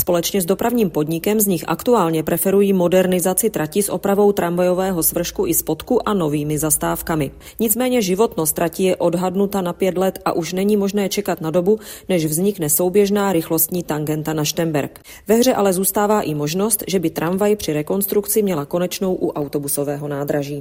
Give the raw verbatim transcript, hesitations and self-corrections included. Společně s dopravním podnikem z nich aktuálně preferují modernizaci trati s opravou tramvajového svršku i spodku a novými zastávkami. Nicméně životnost trati je odhadnuta na pět let a už není možné čekat na dobu, než vznikne souběžná rychlostní tangenta na Štemberk. Ve hře ale zůstává i možnost, že by tramvaj při rekonstrukci měla konečnou u autobusového nádraží.